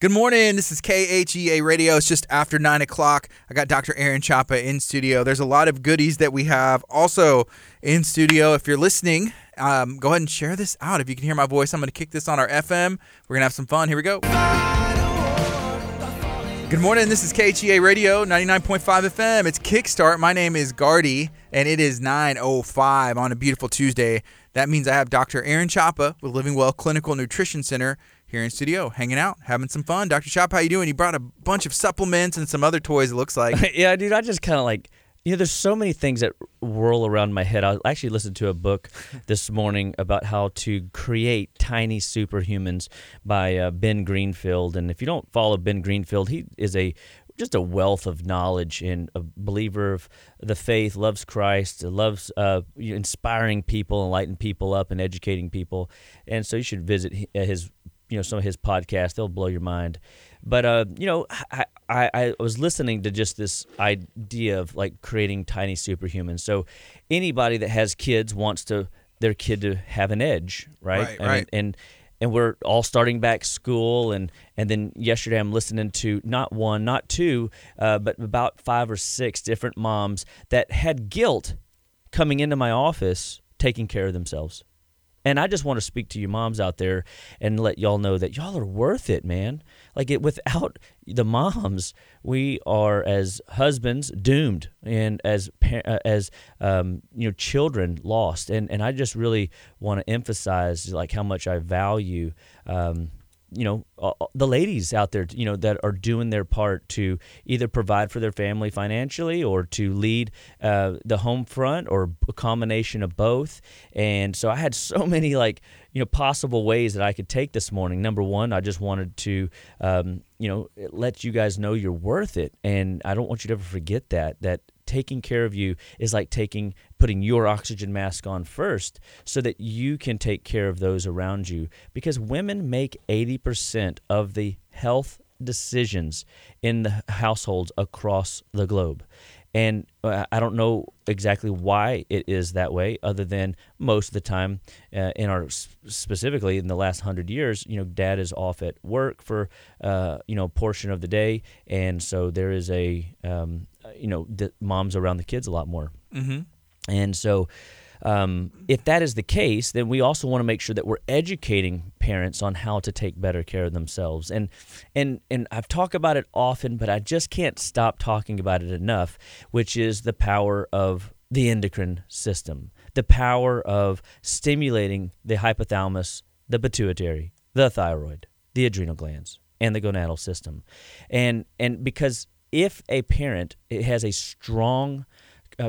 Good morning. This is KHEA Radio. It's just after 9 o'clock. I got Dr. Aaron Chapa in studio. There's a lot of goodies that we have also in studio. If you're listening, go ahead and share this out. If you can hear my voice, I'm going to kick this on our FM. We're going to have some fun. Here we go. Good morning. This is KHEA Radio, 99.5 FM. It's Kickstart. My name is Gardy, and it is 9:05 on a beautiful Tuesday. That means I have Dr. Aaron Chapa with Living Well Clinical Nutrition Center here in studio, hanging out, having some fun. Dr. Chop, how you doing? You brought a bunch of supplements and some other toys, it looks like. Yeah, dude, I just kind of like, you know, there's so many things that whirl around my head. I actually listened to a book this morning about how to create tiny superhumans by Ben Greenfield. And if you don't follow Ben Greenfield, he is just a wealth of knowledge and a believer of the faith, loves Christ, loves inspiring people, enlightening people up, and educating people. And so you should visit his some of his podcasts. They'll blow your mind. But, I was listening to just this idea of, like, creating tiny superhumans. So anybody that has kids wants their kid to have an edge, right? Right. And we're all starting back school, and then yesterday I'm listening to not one, not two, but about 5 or 6 different moms that had guilt coming into my office taking care of themselves. And I just want to speak to you moms out there and let y'all know that y'all are worth it, man. Like, without the moms, we are, as husbands, doomed, and as children, lost. And I just really want to emphasize, like, how much I value the ladies out there, that are doing their part to either provide for their family financially or to lead the home front, or a combination of both. And so I had so many possible ways that I could take this morning. Number one, I just wanted to let you guys know you're worth it, and I don't want you to ever forget that taking care of you is like putting your oxygen mask on first, so that you can take care of those around you, because women make 80% of the health decisions in the households across the globe. And I don't know exactly why it is that way, other than most of the time, specifically in the last 100 years, dad is off at work for a portion of the day, and so there is a the mom's around the kids a lot more. Mm-hmm. And so, if that is the case, then we also want to make sure that we're educating parents on how to take better care of themselves. And I've talked about it often, but I just can't stop talking about it enough, which is the power of the endocrine system, the power of stimulating the hypothalamus, the pituitary, the thyroid, the adrenal glands, and the gonadal system. And because if a parent has a strong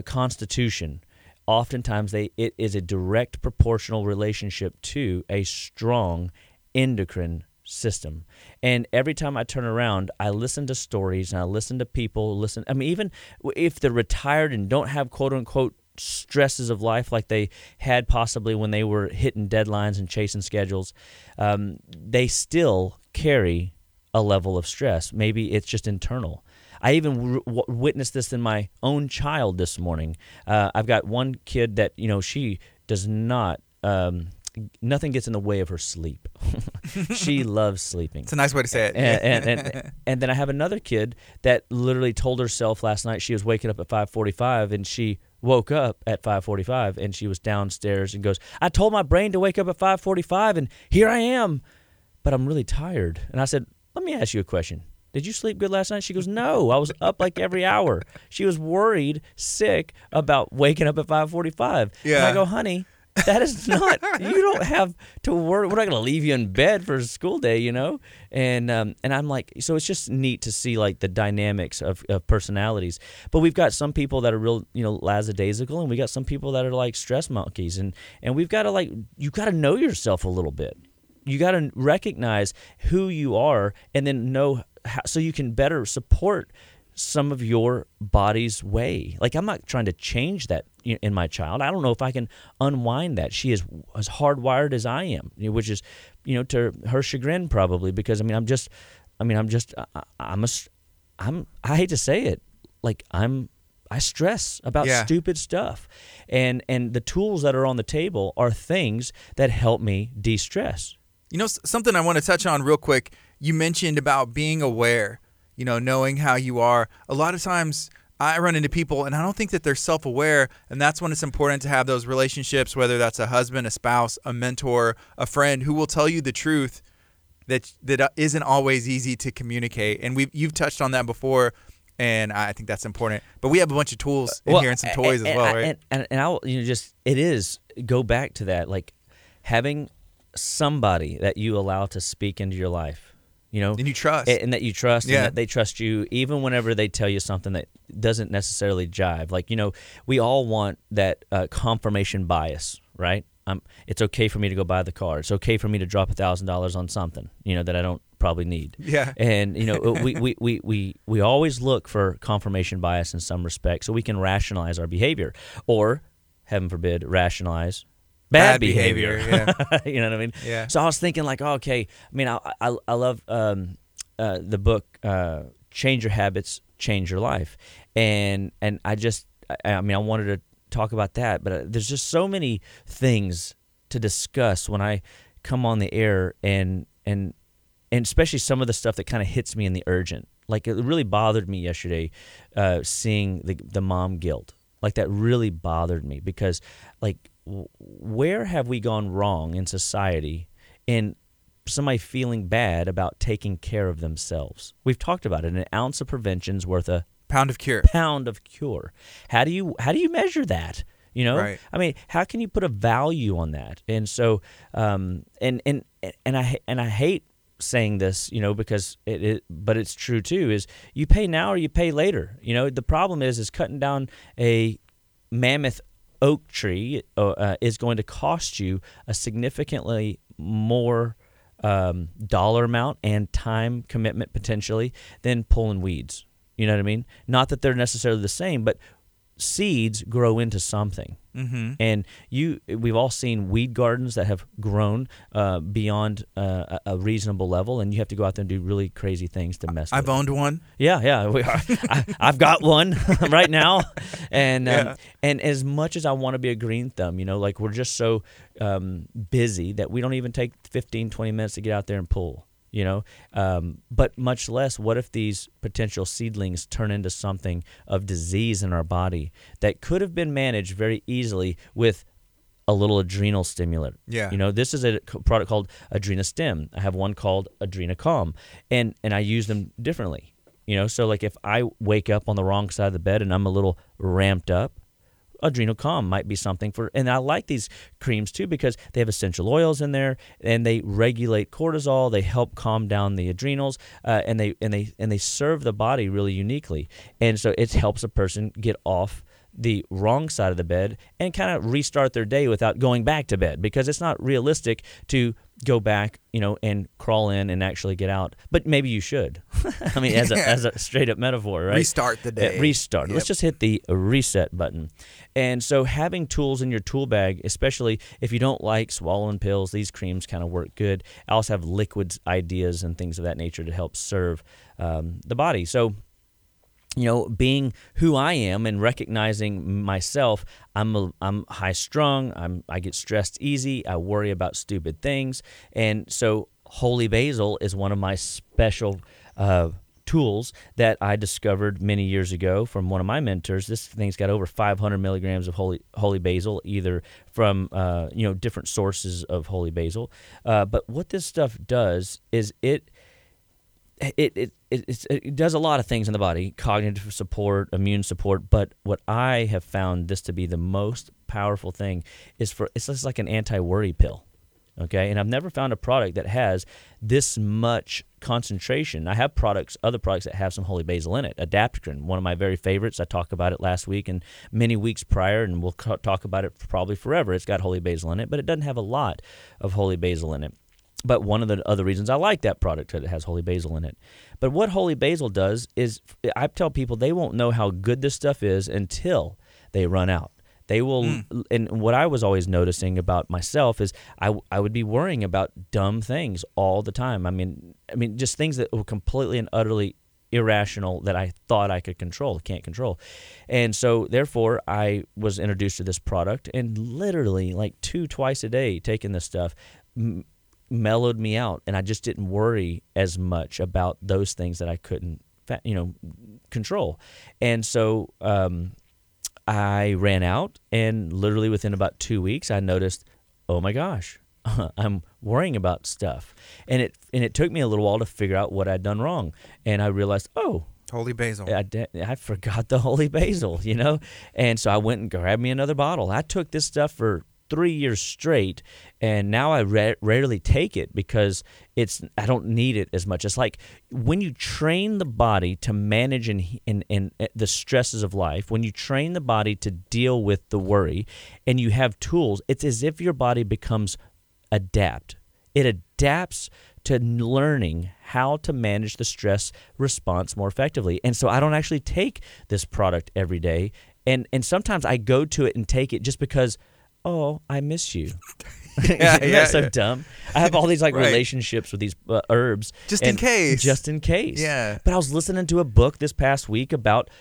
constitution, oftentimes it is a direct proportional relationship to a strong endocrine system. And every time I turn around, I listen to stories, and I listen to people. Even if they're retired and don't have quote unquote stresses of life like they had possibly when they were hitting deadlines and chasing schedules, they still carry a level of stress. Maybe it's just internal. I even witnessed this in my own child this morning. I've got one kid that, she does not, nothing gets in the way of her sleep. She loves sleeping. It's a nice way to say it. And then I have another kid that literally told herself last night she was waking up at 5:45, and she woke up at 5:45, and she was downstairs and goes, I told my brain to wake up at 5:45, and here I am, but I'm really tired. And I said, let me ask you a question. Did you sleep good last night? She goes, no, I was up like every hour. She was worried, sick about waking up at 5:45. Yeah. And I go, honey, that is not, you don't have to worry. We're not going to leave you in bed for a school day, And I'm like, so it's just neat to see, like, the dynamics of personalities. But we've got some people that are real, lackadaisical, and we got some people that are like stress monkeys. And we've got to, like, you got to know yourself a little bit. You got to recognize who you are, and then know how, so you can better support some of your body's way. Like, I'm not trying to change that in my child. I don't know if I can unwind that. She is as hardwired as I am, which is, to her chagrin probably, because I hate to say it, like, I stress about stupid stuff. And the tools that are on the table are things that help me de-stress. Something I want to touch on real quick you mentioned about being aware, you know, knowing how you are. A lot of times I run into people and I don't think that they're self-aware, and that's when it's important to have those relationships, whether that's a husband, a spouse, a mentor, a friend who will tell you the truth that isn't always easy to communicate. And you've touched on that before, and I think that's important. But we have a bunch of tools in here and some toys as well, right? And I'll, you know, just, it is, go back to that, like having somebody that you allow to speak into your life, you know, and you trust, and that you trust, yeah, and that they trust you, even whenever they tell you something that doesn't necessarily jive. Like, you know, we all want that confirmation bias, right? It's okay for me to go buy the car. It's okay for me to drop $1,000 on something, you know, that I don't probably need. Yeah. And, you know, we always look for confirmation bias in some respect so we can rationalize our behavior, or, heaven forbid, rationalize bad behavior. Yeah. You know what I mean? Yeah. So I was thinking, like, oh, okay, I mean, I love the book Change Your Habits, Change Your Life. And I just, I mean, I wanted to talk about that, but there's just so many things to discuss when I come on the air, and especially some of the stuff that kind of hits me in the urgent. Like, it really bothered me yesterday seeing the mom guilt. Like, that really bothered me because, like, where have we gone wrong in society in somebody feeling bad about taking care of themselves? We've talked about it. An ounce of prevention's worth a pound of cure. How do you measure that? You know, right. I mean, how can you put a value on that? And so, and I hate saying this, you know, because but it's true too. Is you pay now or you pay later? You know, the problem is cutting down a mammoth oak tree is going to cost you a significantly more dollar amount and time commitment potentially than pulling weeds. You know what I mean? Not that they're necessarily the same, but seeds grow into something. Mm-hmm. And we've all seen weed gardens that have grown beyond a reasonable level, and you have to go out there and do really crazy things to mess with. I've owned one. Yeah. I've got one right now. And and as much as I want to be a green thumb, you know, like, we're just so busy that we don't even take 15, 20 minutes to get out there and pull. You know, but much less, what if these potential seedlings turn into something of disease in our body that could have been managed very easily with a little adrenal stimulant? Yeah. You know, this is a product called AdrenaSTEM. I have one called AdrenaCalm, and I use them differently. You know, so like if I wake up on the wrong side of the bed and I'm a little ramped up, AdrenaCalm might be something for, and I like these creams too because they have essential oils in there, and they regulate cortisol. They help calm down the adrenals, and they serve the body really uniquely. And so it helps a person get off the wrong side of the bed and kind of restart their day without going back to bed, because it's not realistic to go back, you know, and crawl in and actually get out. But maybe you should. I mean, as a straight up metaphor, right? Restart the day. Restart. Yep. Let's just hit the reset button. And so having tools in your tool bag, especially if you don't like swallowing pills, these creams kind of work good. I also have liquids, ideas, and things of that nature to help serve the body. So, you know, being who I am and recognizing myself, I'm high strung. I get stressed easy. I worry about stupid things, and so Holy Basil is one of my special tools that I discovered many years ago from one of my mentors. This thing's got over 500 milligrams of holy basil, either from you know, different sources of holy basil. But what this stuff does is It does a lot of things in the body, cognitive support, immune support, but what I have found this to be the most powerful thing is it's just like an anti-worry pill, okay? And I've never found a product that has this much concentration. I have other products that have some holy basil in it. Adaptogen, one of my very favorites. I talked about it last week and many weeks prior, and we'll talk about it probably forever. It's got holy basil in it, but it doesn't have a lot of holy basil in it. But one of the other reasons I like that product is it has holy basil in it. But what holy basil does is, I tell people they won't know how good this stuff is until they run out. They will, and what I was always noticing about myself is I would be worrying about dumb things all the time. I mean, just things that were completely and utterly irrational that I thought I could control, can't control. And so therefore I was introduced to this product, and literally like twice a day taking this stuff mellowed me out, and I just didn't worry as much about those things that I couldn't, you know, control. And so I ran out, and literally within about 2 weeks, I noticed, oh my gosh, I'm worrying about stuff. And it took me a little while to figure out what I'd done wrong. And I realized, oh, holy basil. I forgot the holy basil, you know? And so I went and grabbed me another bottle. I took this stuff for 3 years straight, and now I rarely take it because I don't need it as much. It's like when you train the body to manage in the stresses of life, when you train the body to deal with the worry and you have tools, it's as if your body becomes adapt. It adapts to learning how to manage the stress response more effectively. And so I don't actually take this product every day. And sometimes I go to it and take it just because, oh, I miss you. That's so dumb. I have all these like relationships with these herbs. Just in case. Yeah. But I was listening to a book this past week about,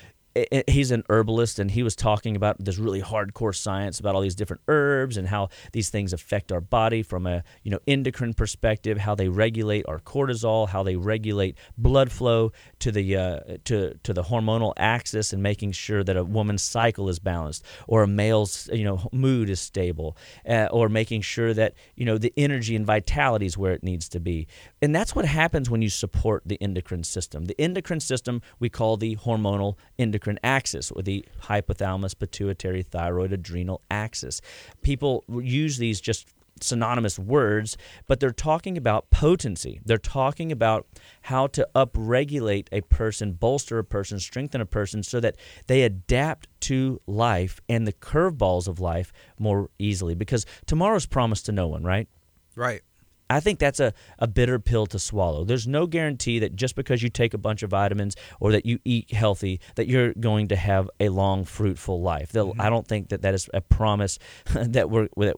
he's an herbalist, and he was talking about this really hardcore science about all these different herbs and how these things affect our body from a, you know, endocrine perspective, how they regulate our cortisol, how they regulate blood flow to the to the hormonal axis, and making sure that a woman's cycle is balanced or a male's, you know, mood is stable, or making sure that, you know, the energy and vitality is where it needs to be. And that's what happens when you support the endocrine system. The endocrine system we call the hormonal endocrine axis, or the hypothalamus, pituitary, thyroid, adrenal axis. People use these just synonymous words, but they're talking about potency. They're talking about how to upregulate a person, bolster a person, strengthen a person so that they adapt to life and the curveballs of life more easily, because tomorrow's promised to no one, right? Right. I think that's a bitter pill to swallow. There's no guarantee that just because you take a bunch of vitamins or that you eat healthy that you're going to have a long, fruitful life. Mm-hmm. I don't think that is a promise that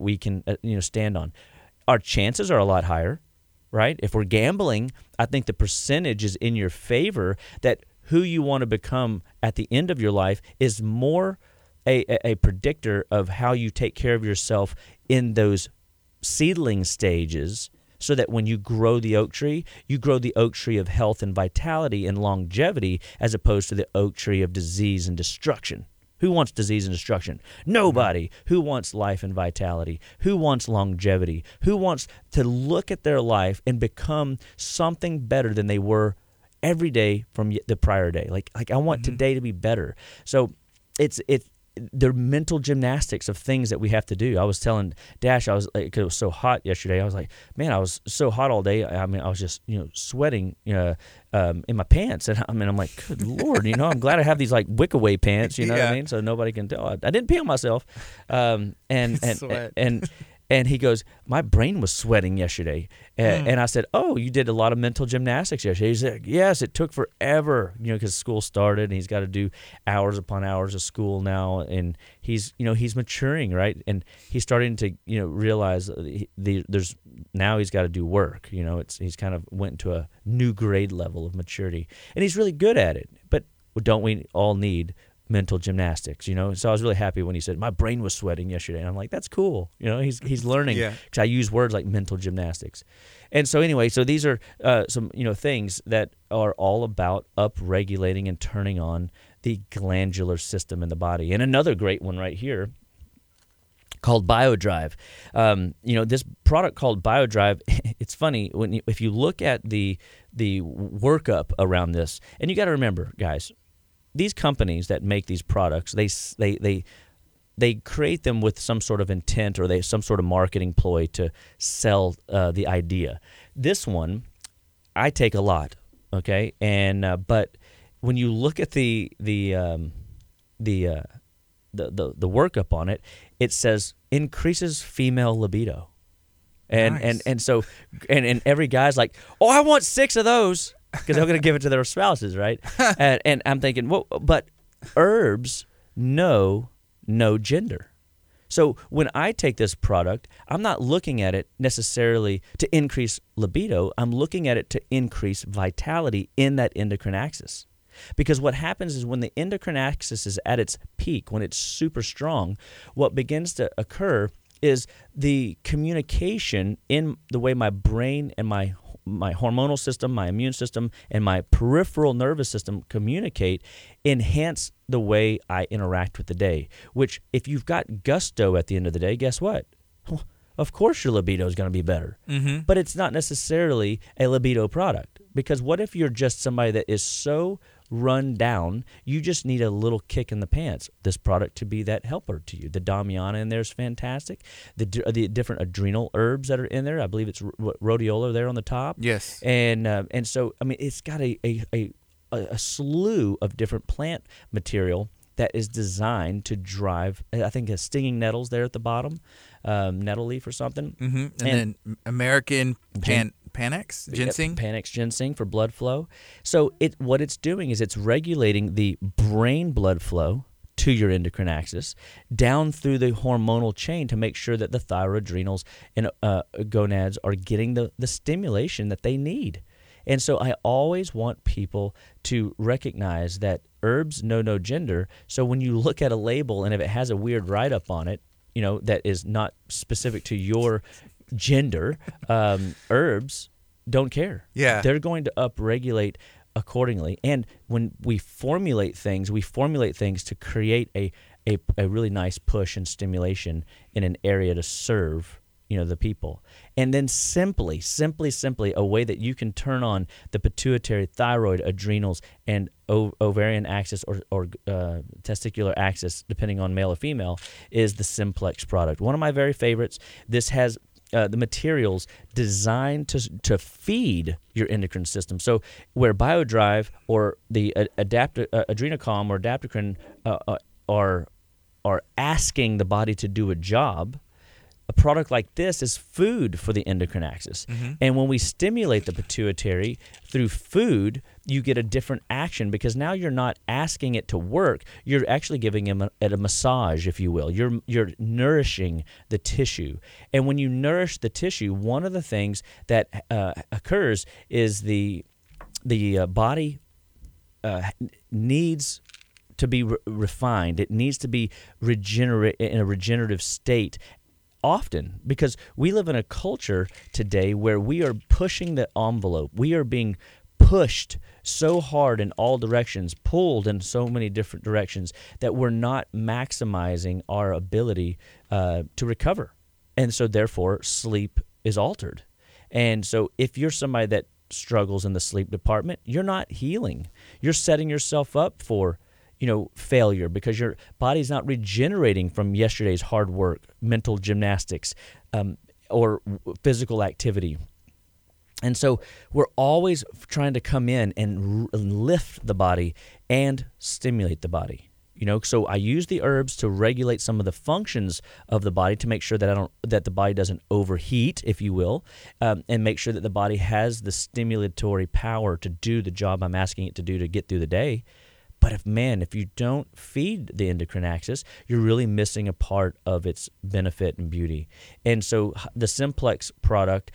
we can stand on. Our chances are a lot higher, right? If we're gambling, I think the percentage is in your favor that who you want to become at the end of your life is more a predictor of how you take care of yourself in those seedling stages, so that when you grow the oak tree of health and vitality and longevity, as opposed to the oak tree of disease and destruction. Who wants disease and destruction? Nobody. Who wants life and vitality? Who wants longevity? Who wants to look at their life and become something better than they were every day from the prior day? Like I want today to be better. So it's the mental gymnastics of things that we have to do. I was telling Dash, because it was so hot yesterday. I was like, man, I was so hot all day. I mean, I was just, sweating in my pants. And I mean, I'm like, good Lord, I'm glad I have these like wick-away pants, what I mean? So nobody can tell. I didn't pee on myself. And he goes, my brain was sweating yesterday. And I said, oh, you did a lot of mental gymnastics yesterday. He said, yes, it took forever, because school started and he's got to do hours upon hours of school now. And he's maturing, right? And he's starting to, realize now he's got to do work. He's kind of went to a new grade level of maturity. And he's really good at it. But don't we all need mental gymnastics, So I was really happy when he said my brain was sweating yesterday, and I'm like, that's cool, He's learning because I use words like mental gymnastics, and so anyway, so these are some things that are all about upregulating and turning on the glandular system in the body. And another great one right here called BioDrive. This product called BioDrive. It's funny if you look at the workup around this, and you got to remember, guys. These companies that make these products, they create them with some sort of intent, or some sort of marketing ploy to sell the idea. This one, I take a lot, okay, and but when you look at the workup on it, it says increases female libido, and so every guy's like, oh, I want 6 of those. Because they're going to give it to their spouses, right? And I'm thinking, well, but herbs know no gender. So when I take this product, I'm not looking at it necessarily to increase libido. I'm looking at it to increase vitality in that endocrine axis. Because what happens is when the endocrine axis is at its peak, when it's super strong, what begins to occur is the communication in the way my brain and my hormonal system, my immune system, and my peripheral nervous system communicate, enhance the way I interact with the day, which if you've got gusto at the end of the day, guess what? Of course your libido is going to be better. Mm-hmm. But it's not necessarily a libido product, because what if you're just somebody that is so run down, you just need a little kick in the pants? This product to be that helper to you. The Damiana in there is fantastic. The different adrenal herbs that are in there, I believe it's rhodiola there on the top. Yes. And so, I mean, it's got a slew of different plant material that is designed to drive, I think, stinging nettles there at the bottom, nettle leaf or something. Mm-hmm. And then American Panax ginseng? Yep, Panax ginseng for blood flow. So what it's doing is it's regulating the brain blood flow to your endocrine axis down through the hormonal chain to make sure that the thyroid, adrenals, and gonads are getting the stimulation that they need. And so I always want people to recognize that herbs know no gender. So when you look at a label and if it has a weird write-up on it, you know, that is not specific to your gender, herbs don't care. Yeah. They're going to upregulate accordingly. And when we formulate things to create a really nice push and stimulation in an area to serve, you know, the people. And then simply a way that you can turn on the pituitary, thyroid, adrenals, and ovarian axis or testicular axis, depending on male or female, is the Simplex product. One of my very favorites. This has the materials designed to feed your endocrine system. So where BioDrive or the AdrenaCalm or Adaptogen are asking the body to do a job, a product like this is food for the endocrine axis. Mm-hmm. And when we stimulate the pituitary through food, you get a different action because now you're not asking it to work. You're actually giving it a massage, if you will. You're nourishing the tissue. And when you nourish the tissue, one of the things that occurs is the body needs to be refined. It needs to be in a regenerative state often, because we live in a culture today where we are pushing the envelope. We are being pushed so hard in all directions, pulled in so many different directions, that we're not maximizing our ability to recover. And so therefore, sleep is altered. And so if you're somebody that struggles in the sleep department, you're not healing. You're setting yourself up for, you know, failure, because your body's not regenerating from yesterday's hard work, mental gymnastics, or physical activity. And so we're always trying to come in and lift the body and stimulate the body. You know, so I use the herbs to regulate some of the functions of the body to make sure that the body doesn't overheat, if you will, and make sure that the body has the stimulatory power to do the job I'm asking it to do to get through the day. But if you don't feed the endocrine axis, you're really missing a part of its benefit and beauty. And so the Simplex product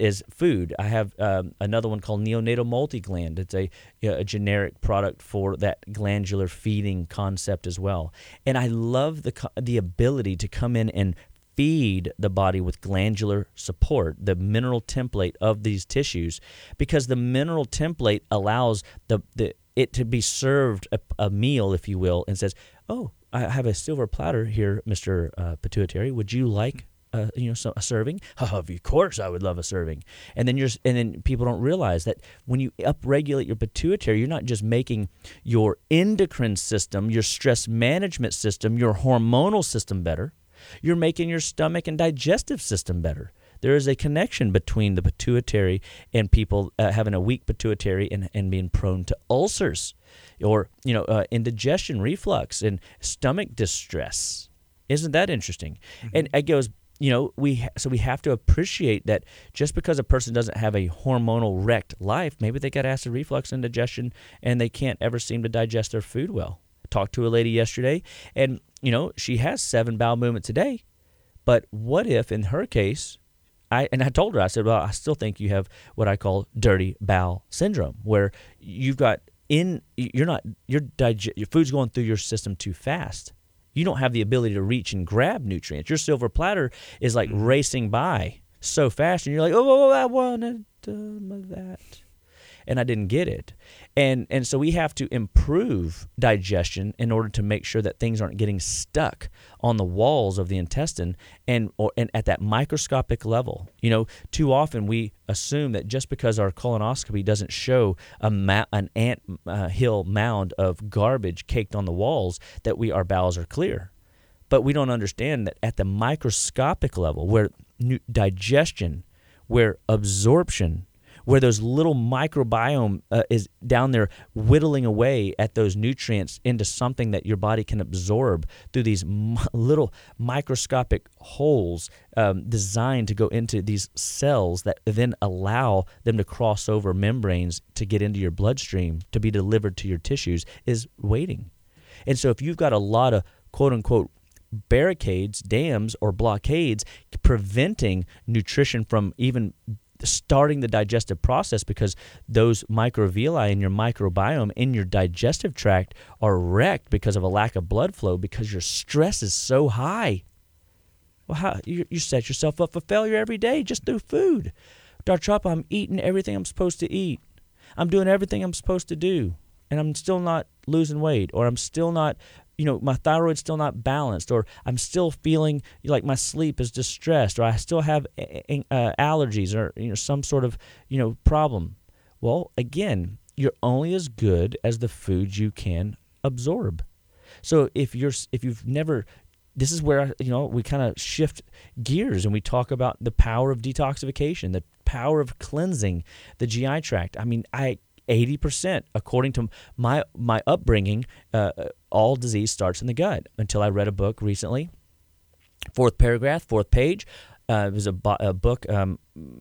is food. I have another one called neonatal multigland. It's a generic product for that glandular feeding concept as well. And I love the ability to come in and feed the body with glandular support, the mineral template of these tissues, because the mineral template allows it to be served a meal, if you will, and says, "Oh, I have a silver platter here, Mr. Pituitary. Would you like, a serving?" "Oh, of course, I would love a serving." And then people don't realize that when you upregulate your pituitary, you're not just making your endocrine system, your stress management system, your hormonal system better. You're making your stomach and digestive system better. There is a connection between the pituitary and people having a weak pituitary and being prone to ulcers or, indigestion, reflux, and stomach distress. Isn't that interesting? Mm-hmm. And it goes, so we have to appreciate that just because a person doesn't have a hormonal wrecked life, maybe they got acid reflux, indigestion, and they can't ever seem to digest their food well. I talked to a lady yesterday, and, she has 7 bowel movements a day. But what if, in her case... I told her, I said, well, I still think you have what I call dirty bowel syndrome, where you've got your food's going through your system too fast. you don't have the ability to reach and grab nutrients. Your silver platter is like racing by so fast, and you're like, oh, I wanted that. And I didn't get it. And so we have to improve digestion in order to make sure that things aren't getting stuck on the walls of the intestine and at that microscopic level. You know, too often we assume that just because our colonoscopy doesn't show an ant hill mound of garbage caked on the walls that our bowels are clear. But we don't understand that at the microscopic level, where digestion, where absorption, where those little microbiome is down there whittling away at those nutrients into something that your body can absorb through these little microscopic holes designed to go into these cells that then allow them to cross over membranes to get into your bloodstream, to be delivered to your tissues, is waiting. And so if you've got a lot of quote-unquote barricades, dams, or blockades preventing nutrition from even starting the digestive process, because those microvilli in your microbiome in your digestive tract are wrecked because of a lack of blood flow, because your stress is so high. Well, you set yourself up for failure every day just through food. Dr. Choppa, I'm eating everything I'm supposed to eat. I'm doing everything I'm supposed to do, and I'm still not losing weight, or I'm still not, my thyroid's still not balanced, or I'm still feeling like my sleep is distressed, or I still have allergies, or some sort of problem. Well, again, you're only as good as the food you can absorb. So this is where we kind of shift gears and we talk about the power of detoxification, the power of cleansing the GI tract. 80%, according to my upbringing, all disease starts in the gut, until I read a book recently, fourth page. It was a book,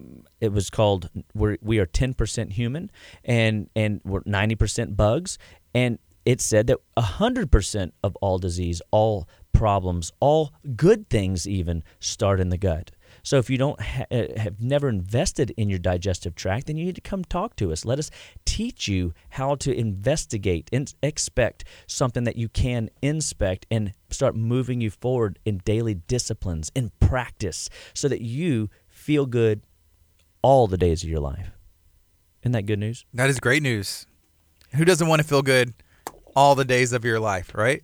it was called We Are 10% Human and We're 90% Bugs, and it said that 100% of all disease, all problems, all good things even start in the gut. So if you don't have never invested in your digestive tract, then you need to come talk to us. Let us teach you how to investigate and expect something that you can inspect, and start moving you forward in daily disciplines, in practice, so that you feel good all the days of your life. Isn't that good news? That is great news. Who doesn't want to feel good all the days of your life, right?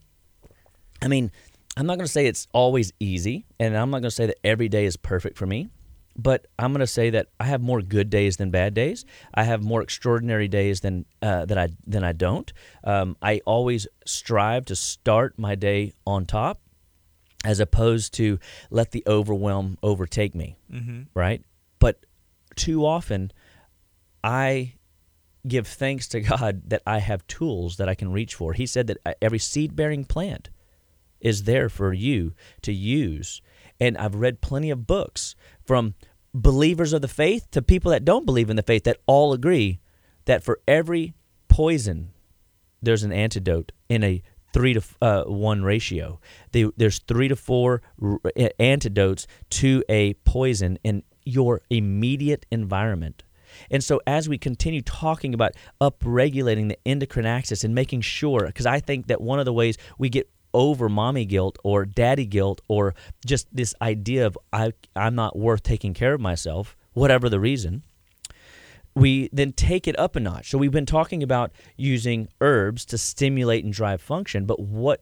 I mean, I'm not going to say it's always easy, and I'm not going to say that every day is perfect for me, but I'm going to say that I have more good days than bad days. I have more extraordinary days than I don't. I always strive to start my day on top, as opposed to let the overwhelm overtake me, right? But too often, I give thanks to God that I have tools that I can reach for. He said that every seed-bearing plant is there for you to use. And I've read plenty of books from believers of the faith to people that don't believe in the faith that all agree that for every poison, there's an antidote in a 3-to-1 ratio. There's 3 to 4 antidotes to a poison in your immediate environment. And so as we continue talking about upregulating the endocrine axis and making sure, because I think that one of the ways we get over mommy guilt or daddy guilt, or just this idea of I'm not worth taking care of myself, whatever the reason, we then take it up a notch. So we've been talking about using herbs to stimulate and drive function,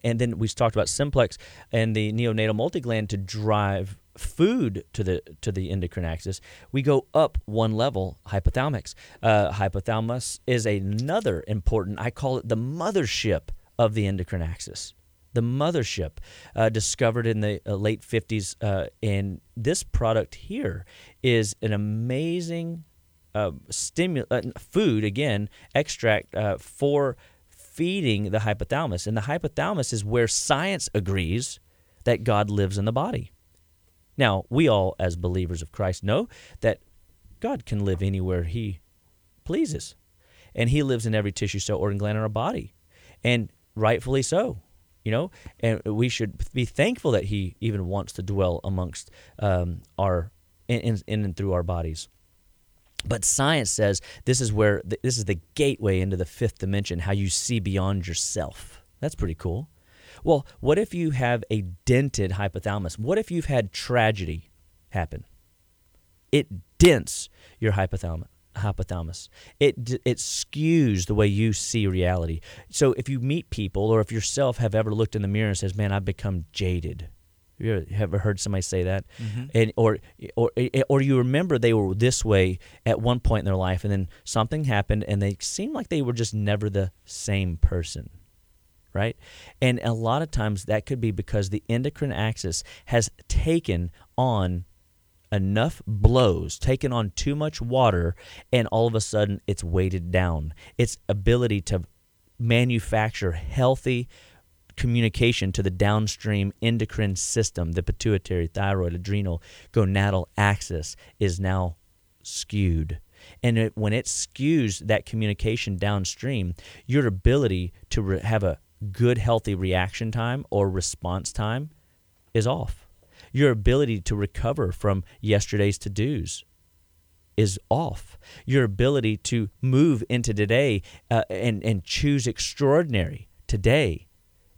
and then we talked about Simplex and the neonatal multigland to drive food to the endocrine axis. We go up one level, hypothalamus. Hypothalamus is another important, I call it the mothership of the endocrine axis. The mothership, discovered in the late 50s, and this product here is an amazing food, again, extract for feeding the hypothalamus. And the hypothalamus is where science agrees that God lives in the body. Now, we all, as believers of Christ, know that God can live anywhere he pleases, and he lives in every tissue, cell, organ, gland in our body, and rightfully so. And we should be thankful that he even wants to dwell amongst in and through our bodies. But science says this is where this is the gateway into the fifth dimension, how you see beyond yourself. That's pretty cool. Well, what if you have a dented hypothalamus? What if you've had tragedy happen? It dents your hypothalamus. It skews the way you see reality. So if you meet people, or if yourself have ever looked in the mirror and says, man, I've become jaded. You ever heard somebody say that? Mm-hmm. And or you remember they were this way at one point in their life, and then something happened, and they seemed like they were just never the same person, right? And a lot of times that could be because the endocrine axis has taken on enough blows, taken on too much water, and all of a sudden it's weighted down. Its ability to manufacture healthy communication to the downstream endocrine system, the pituitary, thyroid, adrenal, gonadal axis, is now skewed. And when it skews that communication downstream, your ability to have a good, healthy reaction time or response time is off. Your ability to recover from yesterday's to-dos is off. Your ability to move into today and choose extraordinary today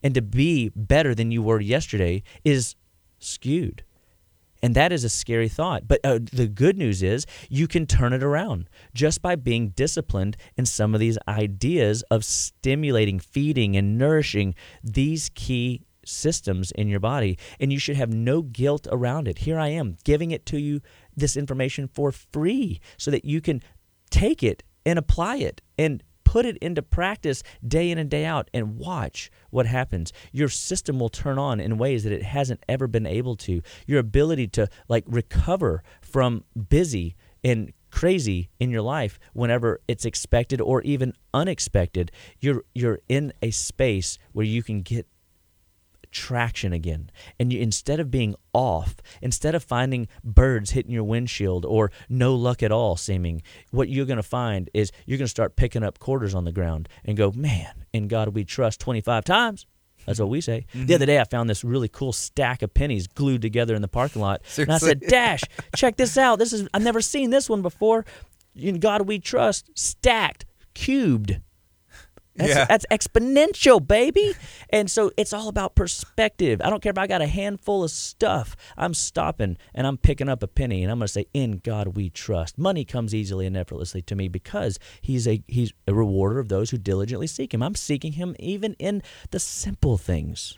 and to be better than you were yesterday is skewed. And that is a scary thought. But the good news is you can turn it around just by being disciplined in some of these ideas of stimulating, feeding, and nourishing these key systems in your body. And you should have no guilt around it. Here I am giving it to you, this information for free, so that you can take it and apply it and put it into practice day in and day out and watch what happens. Your system will turn on in ways that it hasn't ever been able to. Your ability to recover from busy and crazy in your life whenever it's expected or even unexpected, you're in a space where you can get traction again. And instead of being off, instead of finding birds hitting your windshield or no luck at all seeming, what you're going to find is you're going to start picking up quarters on the ground and go, man, in God we trust 25 times. That's what we say. Mm-hmm. The other day I found this really cool stack of pennies glued together in the parking lot. Seriously? And I said, Dash, check this out. This is, I've never seen this one before. In God we trust, stacked, cubed. That's exponential, baby. And so it's all about perspective. I don't care if I got a handful of stuff. I'm stopping and I'm picking up a penny and I'm going to say, in God we trust. Money comes easily and effortlessly to me because he's a rewarder of those who diligently seek him. I'm seeking him even in the simple things.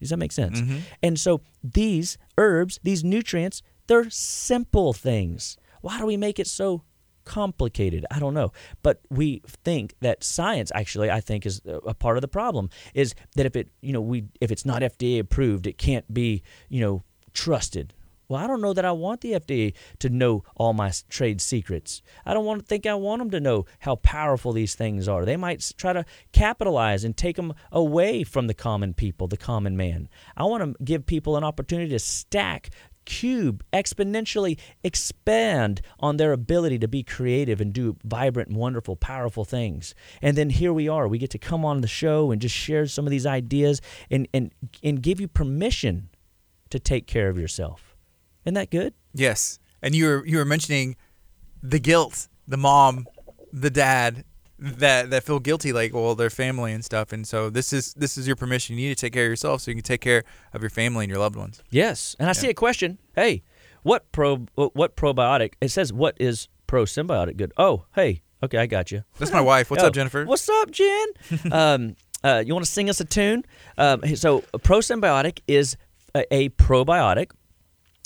Does that make sense? Mm-hmm. And so these herbs, these nutrients, they're simple things. Why do we make it so complicated? I don't know. But we think that science, actually, I think is a part of the problem, is that if it's not FDA approved, it can't be, trusted. Well, I don't know that I want the FDA to know all my trade secrets. I don't think I want them to know how powerful these things are. They might try to capitalize and take them away from the common people, the common man. I want to give people an opportunity to stack, cube, exponentially expand on their ability to be creative and do vibrant, wonderful, powerful things. And then here we are. We get to come on the show and just share some of these ideas and give you permission to take care of yourself. Isn't that good? Yes. And you were mentioning the guilt, the mom, the dad that feel guilty, their family and stuff. And so this is your permission. You need to take care of yourself so you can take care of your family and your loved ones. Yes. And I see a question. Hey, what probiotic? It says, what is pro-symbiotic good? Oh, hey. Okay, I got you. That's my wife. What's up, Jennifer? What's up, Jen? You want to sing us a tune? So pro-symbiotic is a probiotic,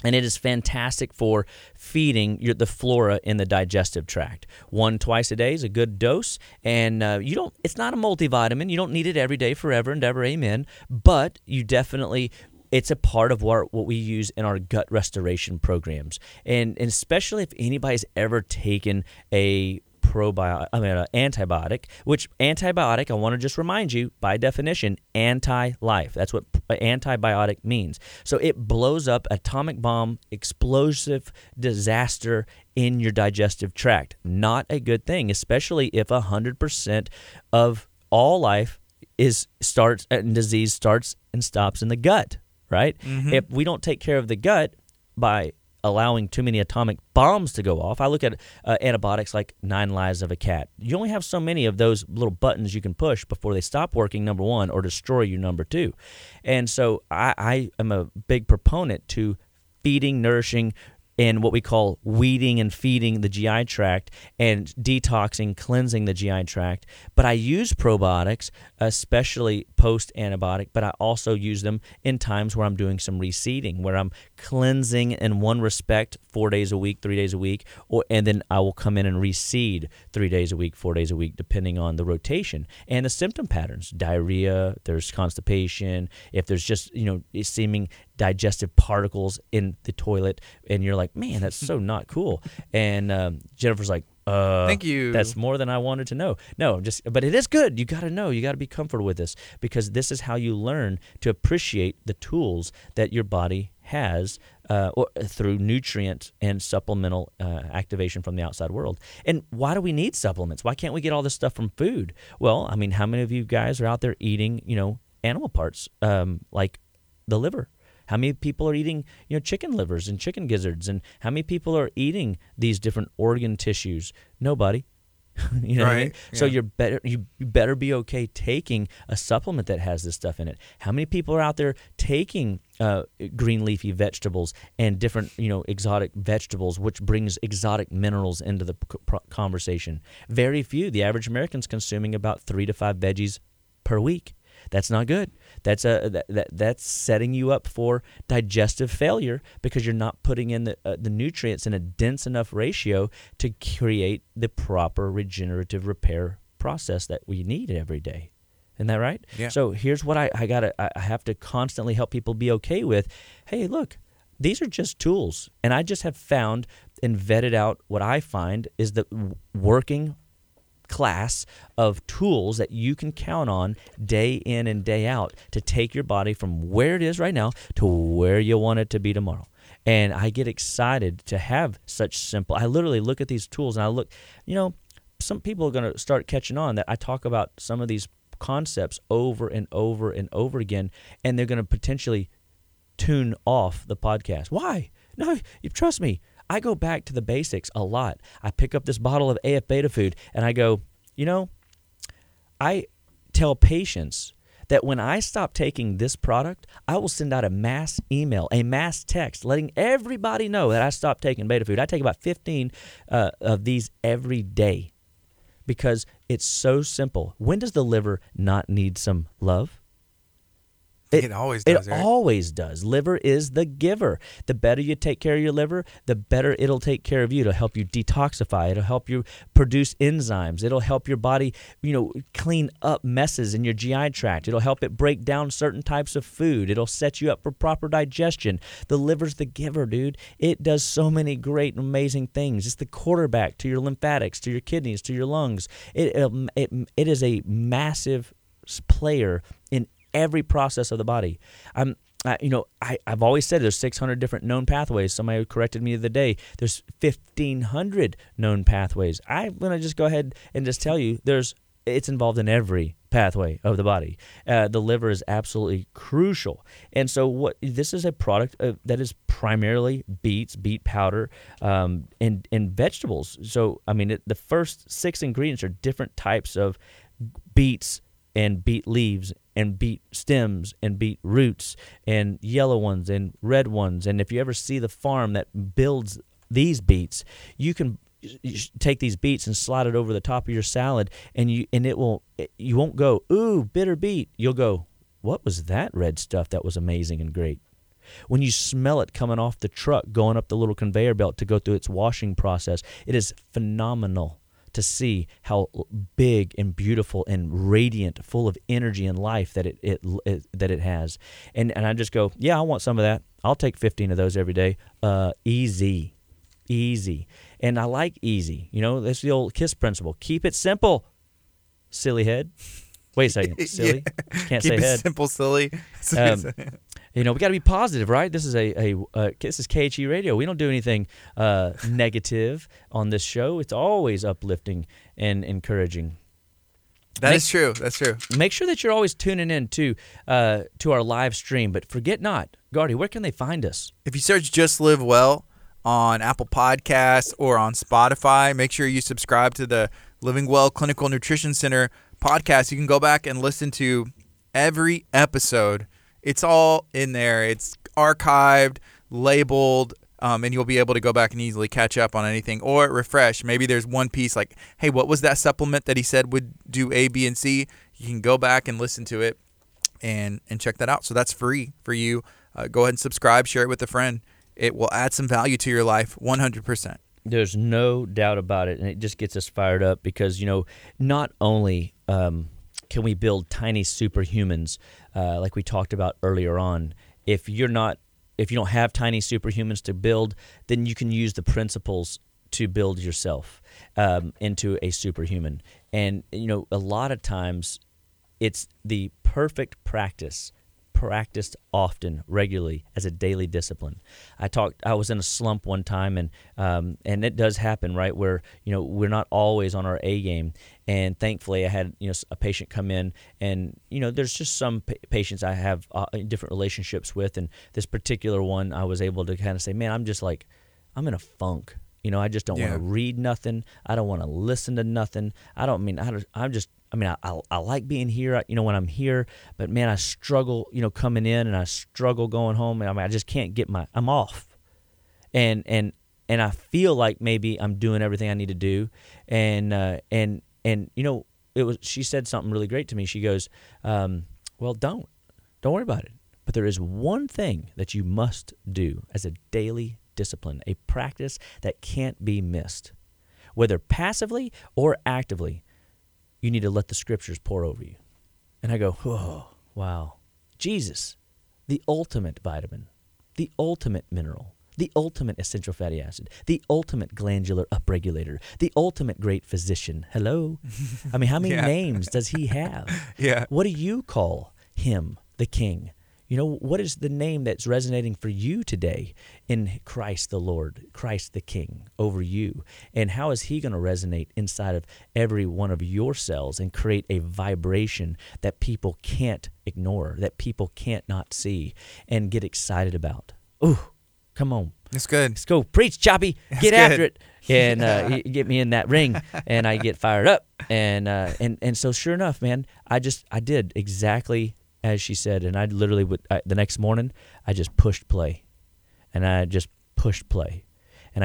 and it is fantastic for feeding the flora in the digestive tract. One twice a day is a good dose, and it's not a multivitamin. You don't need it every day, forever and ever, amen. But you definitely, it's a part of what we use in our gut restoration programs, and especially if anybody's ever taken a antibiotic, which antibiotic, I want to just remind you, by definition, anti-life. That's what antibiotic means. So it blows up, atomic bomb, explosive disaster in your digestive tract. Not a good thing, especially if 100% of all life disease starts and stops in the gut, right? Mm-hmm. If we don't take care of the gut by allowing too many atomic bombs to go off. I look at antibiotics like 9 lives of a cat. You only have so many of those little buttons you can push before they stop working, number one, or destroy you, number two. And so I am a big proponent to feeding, nourishing, and what we call weeding and feeding the GI tract and detoxing, cleansing the GI tract. But I use probiotics, especially post-antibiotic, but I also use them in times where I'm doing some reseeding, where I'm cleansing in one respect 4 days a week, 3 days a week, and then I will come in and reseed 3 days a week, 4 days a week, depending on the rotation and the symptom patterns. Diarrhea, there's constipation, if there's just, seeming digestive particles in the toilet, and you're like, man, that's so not cool. And Jennifer's like, thank you. That's more than I wanted to know. No, but it is good. You got to know. You got to be comfortable with this, because this is how you learn to appreciate the tools that your body has through nutrient and supplemental activation from the outside world. And why do we need supplements? Why can't we get all this stuff from food? Well, I mean, how many of you guys are out there eating, animal parts like the liver? How many people are eating, chicken livers and chicken gizzards? And how many people are eating these different organ tissues? Nobody. Right. What I mean? Yeah. So you better be okay taking a supplement that has this stuff in it. How many people are out there taking green leafy vegetables and different, exotic vegetables, which brings exotic minerals into the conversation? Very few. The average American's consuming about 3 to 5 veggies per week. That's not good. That's setting you up for digestive failure, because you're not putting in the nutrients in a dense enough ratio to create the proper regenerative repair process that we need every day. Isn't that right? Yeah. So here's what I have to constantly help people be okay with. Hey, look, these are just tools, and I just have found and vetted out what I find is the working class of tools that you can count on day in and day out to take your body from where it is right now to where you want it to be tomorrow. And I get excited to have such simple, I literally look at these tools and I look, some people are going to start catching on that I talk about some of these concepts over and over and over again, and they're going to potentially tune off the podcast. Why? No, you trust me. I go back to the basics a lot. I pick up this bottle of AF Beta Food and I go, I tell patients that when I stop taking this product, I will send out a mass email, a mass text, letting everybody know that I stopped taking Beta Food. I take about 15 of these every day, because it's so simple. When does the liver not need some love? It always does. It always does. Liver is the giver. The better you take care of your liver, the better it'll take care of you. It'll help you detoxify. It'll help you produce enzymes. It'll help your body, clean up messes in your GI tract. It'll help it break down certain types of food. It'll set you up for proper digestion. The liver's the giver, dude. It does so many great and amazing things. It's the quarterback to your lymphatics, to your kidneys, to your lungs. It is a massive player in every process of the body. I've always said there's 600 different known pathways. Somebody corrected me the other day. There's 1,500 known pathways. I'm going to just go ahead and just tell you it's involved in every pathway of the body. The liver is absolutely crucial. And so this is a product that is primarily beet powder, and vegetables. So, the first 6 ingredients are different types of beets, and beet leaves, and beet stems, and beet roots, and yellow ones, and red ones. And if you ever see the farm that builds these beets, you can take these beets and slide it over the top of your salad, you won't go, ooh, bitter beet. You'll go, what was that red stuff that was amazing and great? When you smell it coming off the truck, going up the little conveyor belt to go through its washing process, it is phenomenal to see how big and beautiful and radiant, full of energy and life that it has. And I just go, yeah, I want some of that. I'll take 15 of those every day. Easy. And I like easy. That's the old KISS principle. Keep it simple, silly head. Wait a second, silly. Yeah. Can't keep say it head. Simple, silly. We got to be positive, right? This is this is KHE Radio. We don't do anything negative on this show. It's always uplifting and encouraging. That's true. Make sure that you're always tuning in to our live stream. But forget not, Gardy, where can they find us? If you search Just Live Well on Apple Podcasts or on Spotify. Make sure you subscribe to the Living Well Clinical Nutrition Center podcast. You can go back and listen to every episode. It's all in there. It's archived, labeled, and you'll be able to go back and easily catch up on anything or refresh. Maybe there's one piece like, hey, what was that supplement that he said would do A, B, and C? You can go back and listen to it and check that out. So that's free for you. Go ahead and subscribe. Share it with a friend. It will add some value to your life, 100%. There's no doubt about it, and it just gets us fired up because, you know, not only can we build tiny superhumans like we talked about earlier on, if you don't have tiny superhumans to build, then you can use the principles to build yourself into a superhuman. And, you know, a lot of times it's the perfect practice practiced often, regularly, as a daily discipline. I was in a slump one time, and it does happen, right, where, you know, we're not always on our A game. And thankfully, I had, you know, a patient come in, and, you know, there's just some patients I have different relationships with, and this particular one, I was able to kind of say, man, I'm in a funk. You know, I just don't want to read nothing. I don't want to listen to nothing. I like being here, you know, when I'm here, but man, I struggle, you know, coming in, and I struggle going home, and I just can't get I'm off. And I feel like maybe I'm doing everything I need to do. And you know, she said something really great to me. She goes, well, don't worry about it. But there is one thing that you must do as a daily discipline, a practice that can't be missed, whether passively or actively. You need to let the scriptures pour over you. And I go, whoa, wow. Jesus, the ultimate vitamin, the ultimate mineral, the ultimate essential fatty acid, the ultimate glandular upregulator, the ultimate great physician. Hello. I mean, how many names does he have? What do you call him, the King? You know, what is the name that's resonating for you today in Christ the Lord, Christ the King over you? And how is he going to resonate inside of every one of your cells and create a vibration that people can't ignore, that people can't not see and get excited about? Ooh, come on. That's good. Let's go. Preach, Choppy. After it. And get me in that ring, and I get fired up. And so sure enough, man, I did exactly as she said, and I literally would. The next morning, I just pushed play, and I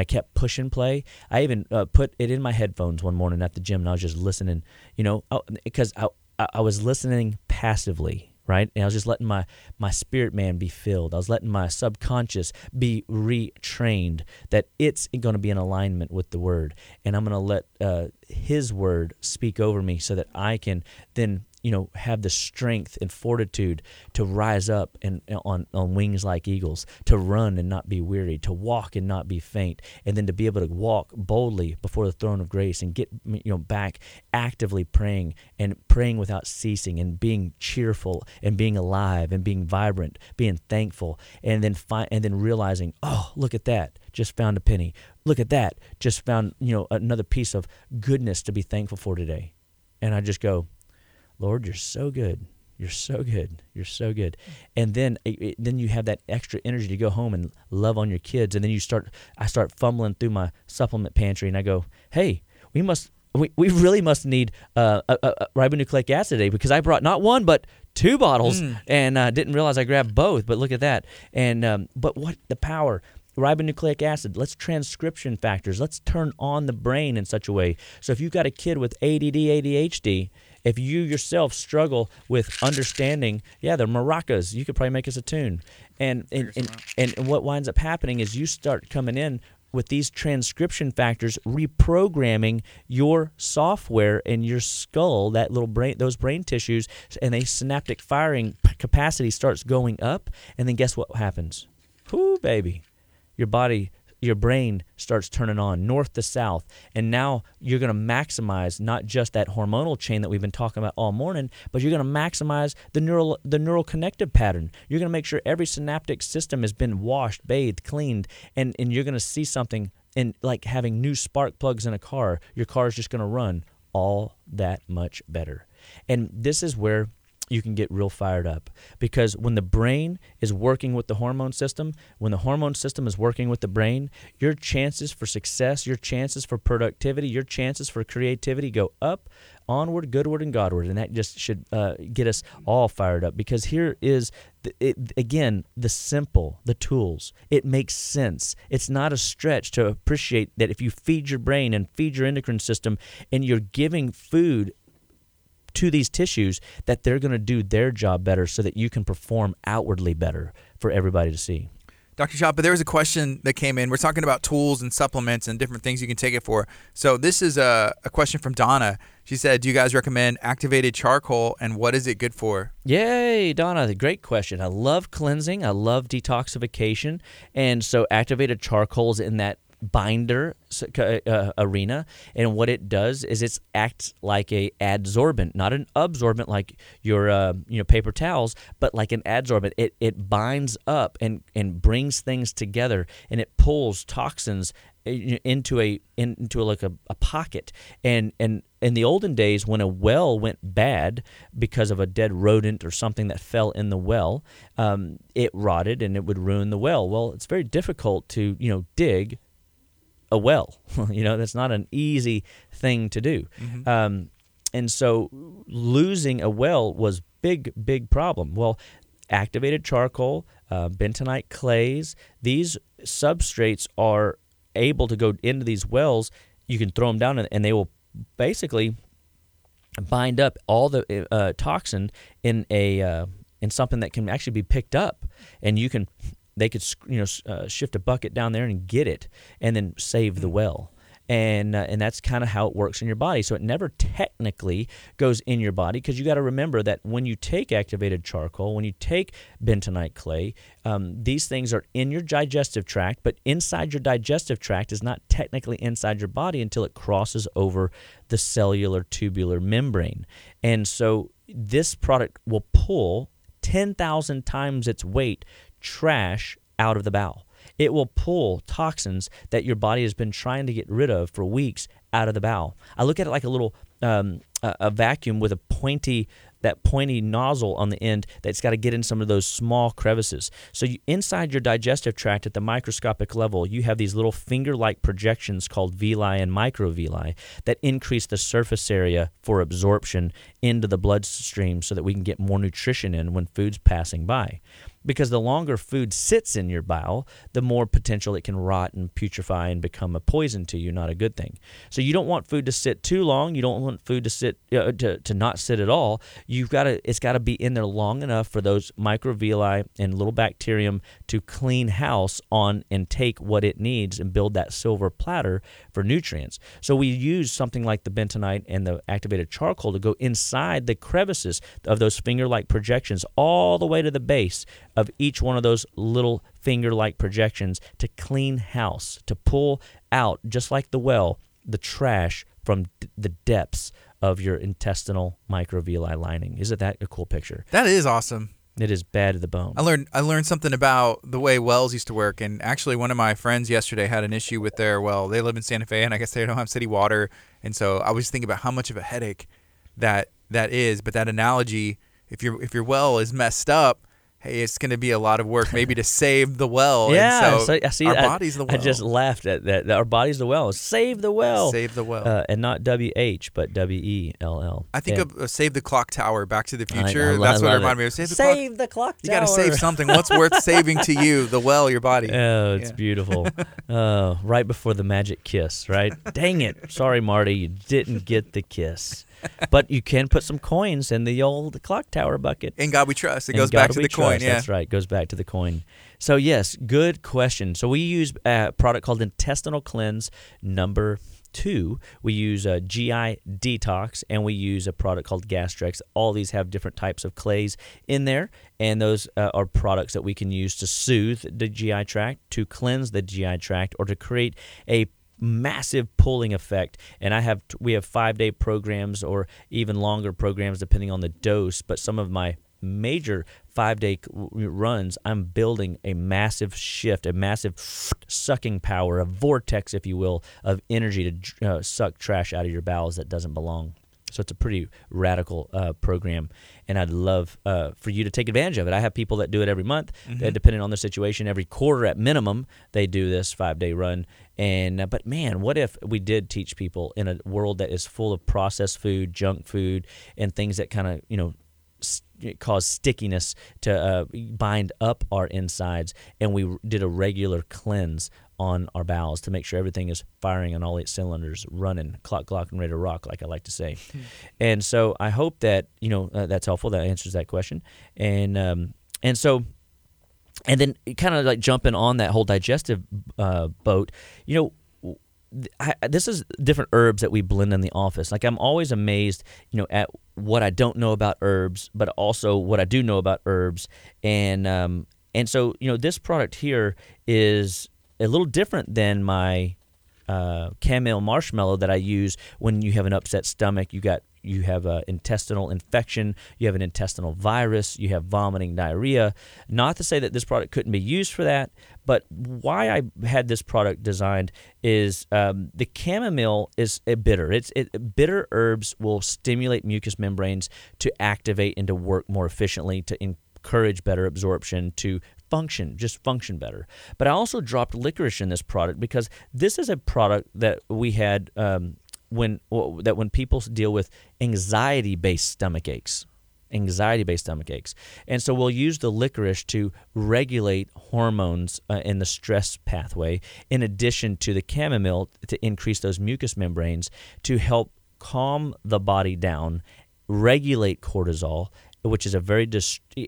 kept pushing play. I even put it in my headphones one morning at the gym, and I was just listening, you know, because I was listening passively, right? And I was just letting my spirit man be filled. I was letting my subconscious be retrained that it's going to be in alignment with the Word, and I'm going to let His Word speak over me so that I can then, you know, have the strength and fortitude to rise up and on wings like eagles, to run and not be weary, to walk and not be faint, and then to be able to walk boldly before the throne of grace and get, you know, back actively praying and praying without ceasing and being cheerful and being alive and being vibrant, being thankful, and then realizing, oh, look at that. Just found a penny. Look at that. Just found, you know, another piece of goodness to be thankful for today. And I just go, Lord, you're so good. You're so good. You're so good. And then you have that extra energy to go home and love on your kids. And then I start fumbling through my supplement pantry, and I go, hey, we really must need a ribonucleic acid today, because I brought not one but two bottles, and didn't realize I grabbed both. But look at that. And but what the power. Ribonucleic acid, let's transcription factors, let's turn on the brain in such a way. So if you've got a kid with ADD, ADHD, if you yourself struggle with understanding, they're maracas, you could probably make us a tune. And what winds up happening is you start coming in with these transcription factors, reprogramming your software in your skull, that little brain, those brain tissues, and a synaptic firing capacity starts going up, and then guess what happens? Whoo, baby. Your brain starts turning on north to south, and now you're going to maximize not just that hormonal chain that we've been talking about all morning, but you're going to maximize the neural connective pattern. You're going to make sure every synaptic system has been washed, bathed, cleaned, and you're going to see something, in like having new spark plugs in a car. Your car is just going to run all that much better. And this is where you can get real fired up. Because when the brain is working with the hormone system, when the hormone system is working with the brain, your chances for success, your chances for productivity, your chances for creativity go up, onward, goodward, and Godward. And that just should get us all fired up. Because here is, again, the simple, the tools. It makes sense. It's not a stretch to appreciate that if you feed your brain and feed your endocrine system and you're giving food to these tissues, that they're going to do their job better so that you can perform outwardly better for everybody to see. Dr. Shah, but there was a question that came in. We're talking about tools and supplements and different things you can take it for. So this is a question from Donna. She said, do you guys recommend activated charcoal, and what is it good for? Yay, Donna, great question. I love cleansing. I love detoxification. And so activated charcoal is in that binder arena, and what it does is it acts like a adsorbent, not an absorbent like your paper towels, but like an adsorbent. It binds up and brings things together, and it pulls toxins into a pocket. And in the olden days, when a well went bad because of a dead rodent or something that fell in the well, it rotted and it would ruin the well. Well, it's very difficult to dig a well. That's not an easy thing to do. Mm-hmm. And so losing a well was big problem. Well, activated charcoal, bentonite clays, these substrates are able to go into these wells. You can throw them down and they will basically bind up all the toxin in something that can actually be picked up, and you can They could shift a bucket down there and get it, and then save the well. And that's kind of how it works in your body. So it never technically goes in your body, because you got to remember that when you take activated charcoal, when you take bentonite clay, these things are in your digestive tract, but inside your digestive tract is not technically inside your body until it crosses over the cellular tubular membrane. And so this product will pull 10,000 times its weight trash out of the bowel. It will pull toxins that your body has been trying to get rid of for weeks out of the bowel. I look at it like a little a vacuum with that pointy nozzle on the end that's got to get in some of those small crevices. So inside your digestive tract at the microscopic level, you have these little finger-like projections called villi and microvilli that increase the surface area for absorption into the bloodstream so that we can get more nutrition in when food's passing by. Because the longer food sits in your bowel, the more potential it can rot and putrefy and become a poison to you, not a good thing. So you don't want food to sit too long. You don't want food to sit to not sit at all. It's got to be in there long enough for those microvilli and little bacterium to clean house on and take what it needs and build that silver platter for nutrients. So we use something like the bentonite and the activated charcoal to go inside the crevices of those finger-like projections all the way to the base of each one of those little finger-like projections to clean house, to pull out, just like the well, the trash from the depths of your intestinal microvilli lining. Isn't that a cool picture? That is awesome. It is bad to the bone. I learned something about the way wells used to work, and actually one of my friends yesterday had an issue with their well. They live in Santa Fe, and I guess they don't have city water, and so I was thinking about how much of a headache that is. But that analogy, if your well is messed up, hey, it's going to be a lot of work maybe to save the well. Yeah, and so I see. Our body's the well. I just laughed at that. Our body's the well. Save the well. Save the well. And not WH, but WELL. I think of Save the Clock Tower, Back to the Future. That's what it reminded me of. Save the clock tower. You got to save something. What's worth saving to you? The well, your body. Oh, it's beautiful. Right before the magic kiss, right? Dang it. Sorry, Marty, you didn't get the kiss. But you can put some coins in the old clock tower bucket. In God we trust. It goes back to the coin. Yeah. That's right. It goes back to the coin. So, yes, good question. So we use a product called Intestinal Cleanse Number 2. We use a GI detox, and we use a product called Gastrex. All these have different types of clays in there, and those are products that we can use to soothe the GI tract, to cleanse the GI tract, or to create a massive pulling effect. And we have 5-day programs or even longer programs depending on the dose, but some of my major 5-day runs, I'm building a massive shift, a massive sucking power, a vortex, if you will, of energy to suck trash out of your bowels that doesn't belong. So it's a pretty radical program, and I'd love for you to take advantage of it. I have people that do it every month, that depending on their situation, every quarter at minimum, they do this 5-day run. And but man, what if we did teach people in a world that is full of processed food, junk food, and things that kind of, you know, cause stickiness to bind up our insides, and we did a regular cleanse on our bowels to make sure everything is firing on all 8 cylinders, running, clock, and ready to rock, like I like to say. And so I hope that, you know, that's helpful. That answers that question. And so, and then kind of like jumping on that whole digestive boat, you know, this is different herbs that we blend in the office. Like, I'm always amazed, you know, at what I don't know about herbs, but also what I do know about herbs. And so, you know, this product here is a little different than my chamomile marshmallow that I use when you have an upset stomach. You have an intestinal infection, you have an intestinal virus, you have vomiting, diarrhea. Not to say that this product couldn't be used for that, but why I had this product designed is the chamomile is a bitter. Bitter herbs will stimulate mucous membranes to activate and to work more efficiently, to encourage better absorption, to function better. But I also dropped licorice in this product because this is a product that we had when people deal with anxiety-based stomach aches. And so we'll use the licorice to regulate hormones in the stress pathway, in addition to the chamomile to increase those mucous membranes to help calm the body down, regulate cortisol, which is a very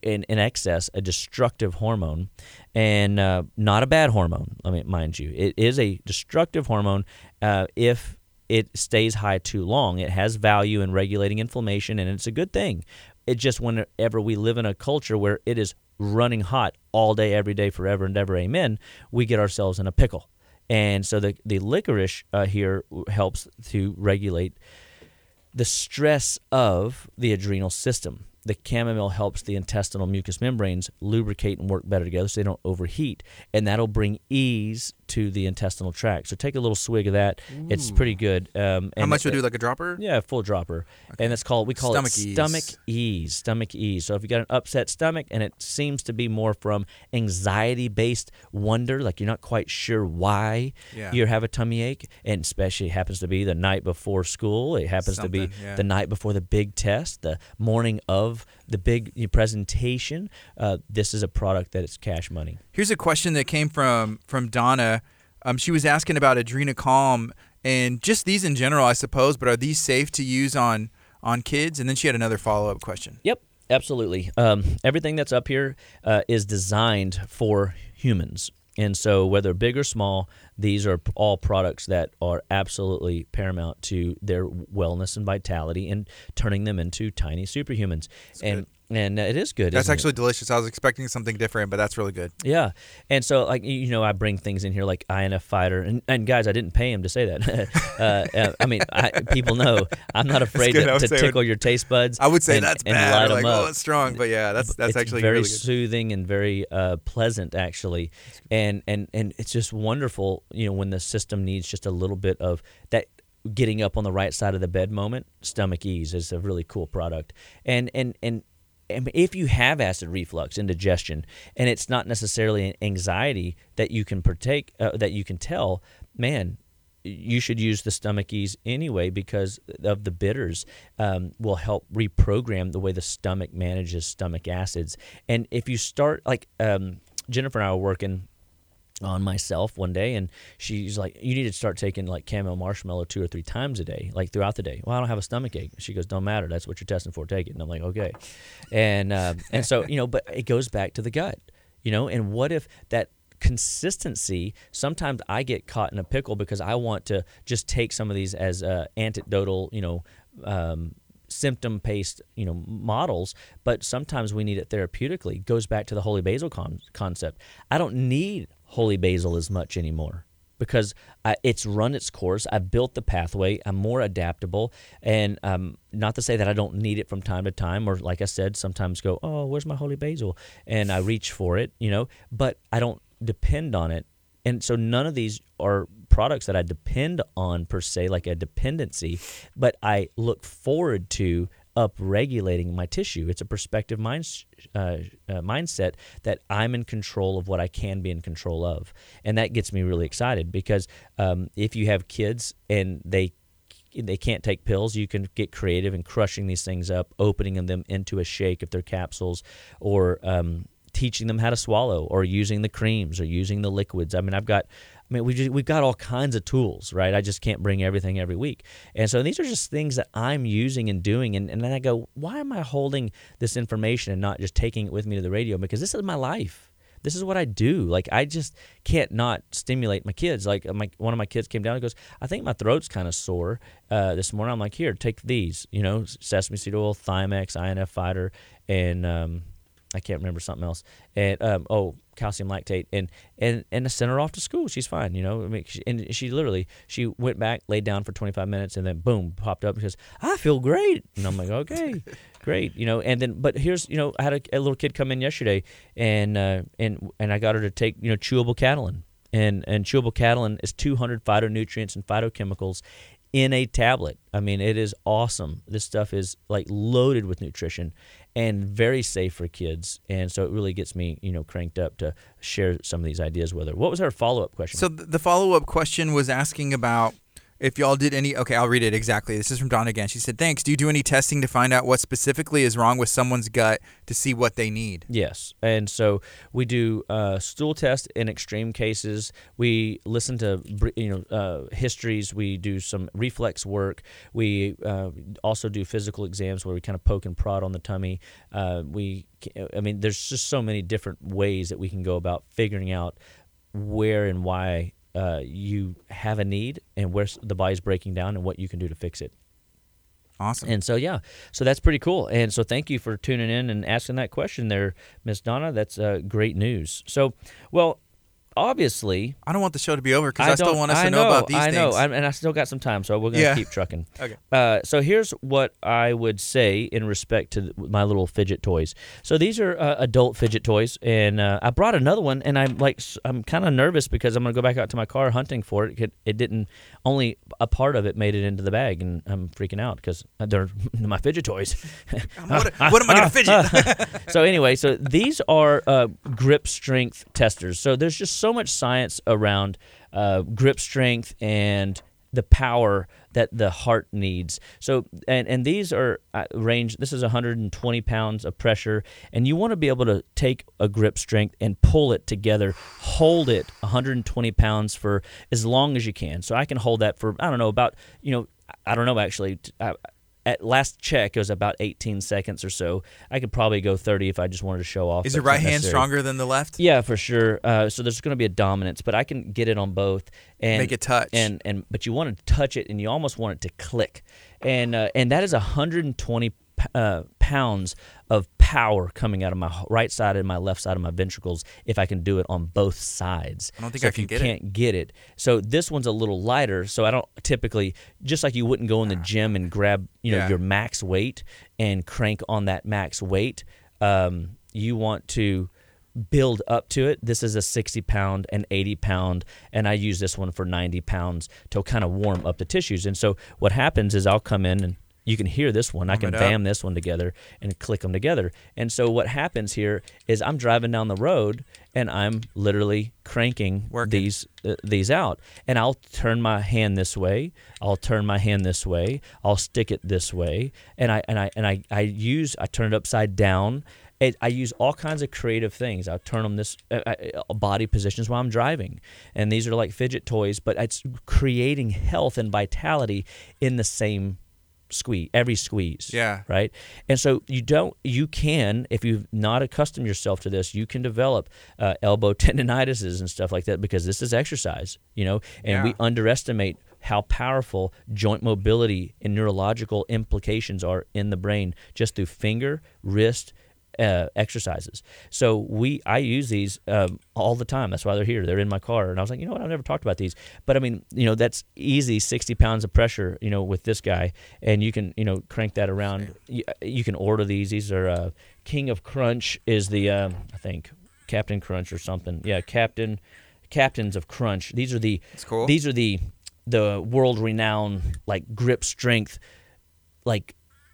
in excess, a destructive hormone, and not a bad hormone. I mean, mind you, it is a destructive hormone if it stays high too long. It has value in regulating inflammation, and it's a good thing. It just, whenever we live in a culture where it is running hot all day, every day, forever and ever, amen, we get ourselves in a pickle. And so the licorice here helps to regulate the stress of the adrenal system. The chamomile helps the intestinal mucous membranes lubricate and work better together so they don't overheat, and that'll bring ease to the intestinal tract. So take a little swig of that. Ooh. It's pretty good. And how much would do, like a dropper? Yeah, a full dropper. Okay. And we call it stomach ease. Stomach ease. So if you got an upset stomach and it seems to be more from anxiety-based wonder, like you're not quite sure why you have a tummy ache, and especially it happens to be the night before school, it happens to be the night before the big test, the morning of the big presentation, this is a product that is cash money. Here's a question that came from Donna. She was asking about AdrenaCalm and just these in general, I suppose, but are these safe to use on kids? And then she had another follow-up question. Yep, absolutely. Everything that's up here is designed for humans. And so whether big or small, these are all products that are absolutely paramount to their wellness and vitality and turning them into tiny superhumans. And it is good. That's actually delicious. I was expecting something different, but that's really good. Yeah. And so, like, you know, I bring things in here like INF Fighter. And guys, I didn't pay him to say that. I mean, people know I'm not afraid to tickle your taste buds. I would say that's bad. Like, oh, it's strong. But yeah, that's actually really good. It's very soothing and very pleasant, actually. And it's just wonderful, you know, when the system needs just a little bit of that getting up on the right side of the bed moment. Stomach Ease is a really cool product. And if you have acid reflux, indigestion, and it's not necessarily an anxiety that you can partake, that you can tell, man, you should use the Stomach Ease anyway because of the bitters will help reprogram the way the stomach manages stomach acids. And if you start, like Jennifer and I were working on myself one day, and she's like, you need to start taking like chamomile marshmallow 2 or 3 times a day, like throughout the day. Well, I don't have a stomach ache. She goes, don't matter. That's what you're testing for. Take it. And I'm like, okay. And so, you know, but it goes back to the gut, you know, and what if that consistency, sometimes I get caught in a pickle because I want to just take some of these as anecdotal, you know, symptom-based, you know, models, but sometimes we need it therapeutically. It goes back to the holy basil concept. I don't need holy basil as much anymore because it's run its course. I've built the pathway. I'm more adaptable, and not to say that I don't need it from time to time, or like I said, sometimes go, oh, where's my holy basil? And I reach for it, you know, but I don't depend on it. And so none of these are products that I depend on per se, like a dependency, but I look forward to upregulating my tissue. It's a perspective mindset that I'm in control of what I can be in control of. And that gets me really excited because if you have kids and they can't take pills, you can get creative in crushing these things up, opening them into a shake if they're capsules, or teaching them how to swallow, or using the creams, or using the liquids. I mean, we've got all kinds of tools, right? I just can't bring everything every week. And so these are just things that I'm using and doing. And then I go, why am I holding this information and not just taking it with me to the radio? Because this is my life. This is what I do. Like, I just can't not stimulate my kids. Like, one of my kids came down and goes, I think my throat's kind of sore this morning. I'm like, here, take these, sesame seed oil, Thymex, INF Fighter, and I can't remember something else. And calcium lactate, and I sent her off to school. She's fine, And she went back, laid down for 25 minutes, and then boom, popped up and says, "I feel great." And I'm like, okay, great, And then, but here's, I had a little kid come in yesterday, and I got her to take chewable Catalyn, and chewable Catalyn is 200 phytonutrients and phytochemicals in a tablet. I mean, it is awesome. This stuff is like loaded with nutrition and very safe for kids. And so it really gets me, cranked up to share some of these ideas with her. What was her follow-up question? So the follow-up question was asking about if y'all did any, okay, I'll read it exactly. This is from Dawn again. She said, thanks. Do you do any testing to find out what specifically is wrong with someone's gut to see what they need? Yes. And so we do stool tests in extreme cases. We listen to, histories. We do some reflex work. We also do physical exams where we kind of poke and prod on the tummy. There's just so many different ways that we can go about figuring out where and why you have a need and where the body's breaking down and what you can do to fix it. Awesome. And so, yeah, so that's pretty cool. And so thank you for tuning in and asking that question there, Miss Donna. That's great news. So, well, obviously, I don't want the show to be over because I still want us to know about these things. And I still got some time, so we're going to keep trucking. Okay. So here's what I would say in respect to my little fidget toys. So these are adult fidget toys, and I brought another one, and I'm kind of nervous because I'm going to go back out to my car hunting for it. It didn't, only a part of it made it into the bag, and I'm freaking out because they're my fidget toys. What am I going to fidget? So anyway, so these are grip strength testers. So there's just so much science around grip strength and the power that the heart needs. So, and these are range, this is 120 pounds of pressure, and you want to be able to take a grip strength and pull it together, hold it 120 pounds for as long as you can. So I can hold that for, at last check, it was about 18 seconds or so. I could probably go 30 if I just wanted to show off. Is your right hand stronger than the left? Yeah, for sure. So there's going to be a dominance, but I can get it on both. And make it touch. And but you want to touch it, and you almost want it to click. And that is 120 pounds of power coming out of my right side and my left side of my ventricles if I can do it on both sides. I don't think I can get it. So this one's a little lighter, so I don't typically, just like you wouldn't go in the gym and grab your max weight and crank on that max weight, you want to build up to it. This is a 60-pound and 80-pound, and I use this one for 90 pounds to kind of warm up the tissues. And so what happens is I'll come in and you can hear this one. I can bam this one together and click them together. And so what happens here is I'm driving down the road and I'm literally cranking these out. And I'll turn my hand this way. I'll turn my hand this way. I'll stick it this way. And I turn it upside down. I use all kinds of creative things. I'll turn them body positions while I'm driving. And these are like fidget toys, but it's creating health and vitality in the same squeeze, yeah, right. And so you can, if you've not accustomed yourself to this, you can develop elbow tendinitises and stuff like that because this is exercise, and we underestimate how powerful joint mobility and neurological implications are in the brain just through finger, wrist, exercises. So I use these all the time. That's why they're here. They're in my car. And I was like, you know what? I've never talked about these. But I mean, that's easy 60 pounds of pressure, with this guy. And you can, crank that around. You can order these. These are King of Crunch is the, I think, Captain Crunch or something. Yeah, Captain Captains of Crunch. These are the these are the world-renowned, like, grip strength, like,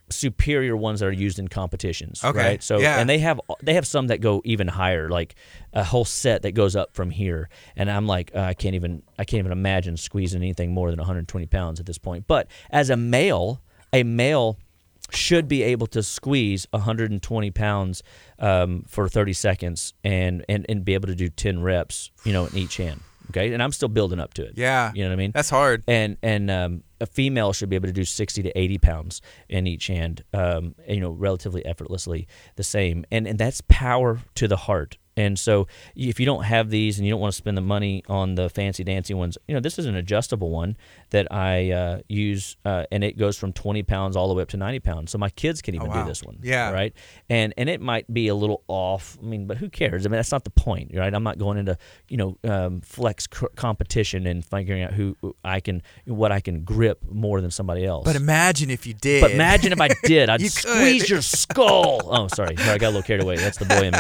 superior ones that are used in competitions. Okay. Right? So yeah. And they have some that go even higher, like a whole set that goes up from here. And I'm like, I can't even imagine squeezing anything more than 120 pounds at this point. But as a male should be able to squeeze 120 pounds for 30 seconds and be able to do 10 reps, you know, in each hand. Okay, and I'm still building up to it. Yeah, you know what I mean. That's hard. And a female should be able to do 60 to 80 pounds in each hand, you know, relatively effortlessly. The same, and that's power to the heart. And so, if you don't have these, and you don't want to spend the money on the fancy dancy ones, you know, this is an adjustable one that I use, and it goes from 20 pounds all the way up to 90 pounds. So my kids can even do this one. Yeah, right. And it might be a little off. I mean, but who cares? I mean, that's not the point, right? I'm not going into, you know, flex competition and figuring out what I can grip more than somebody else. But imagine if you did. But imagine if I did, I'd squeeze your skull. Oh, sorry, I got a little carried away. That's the boy in me.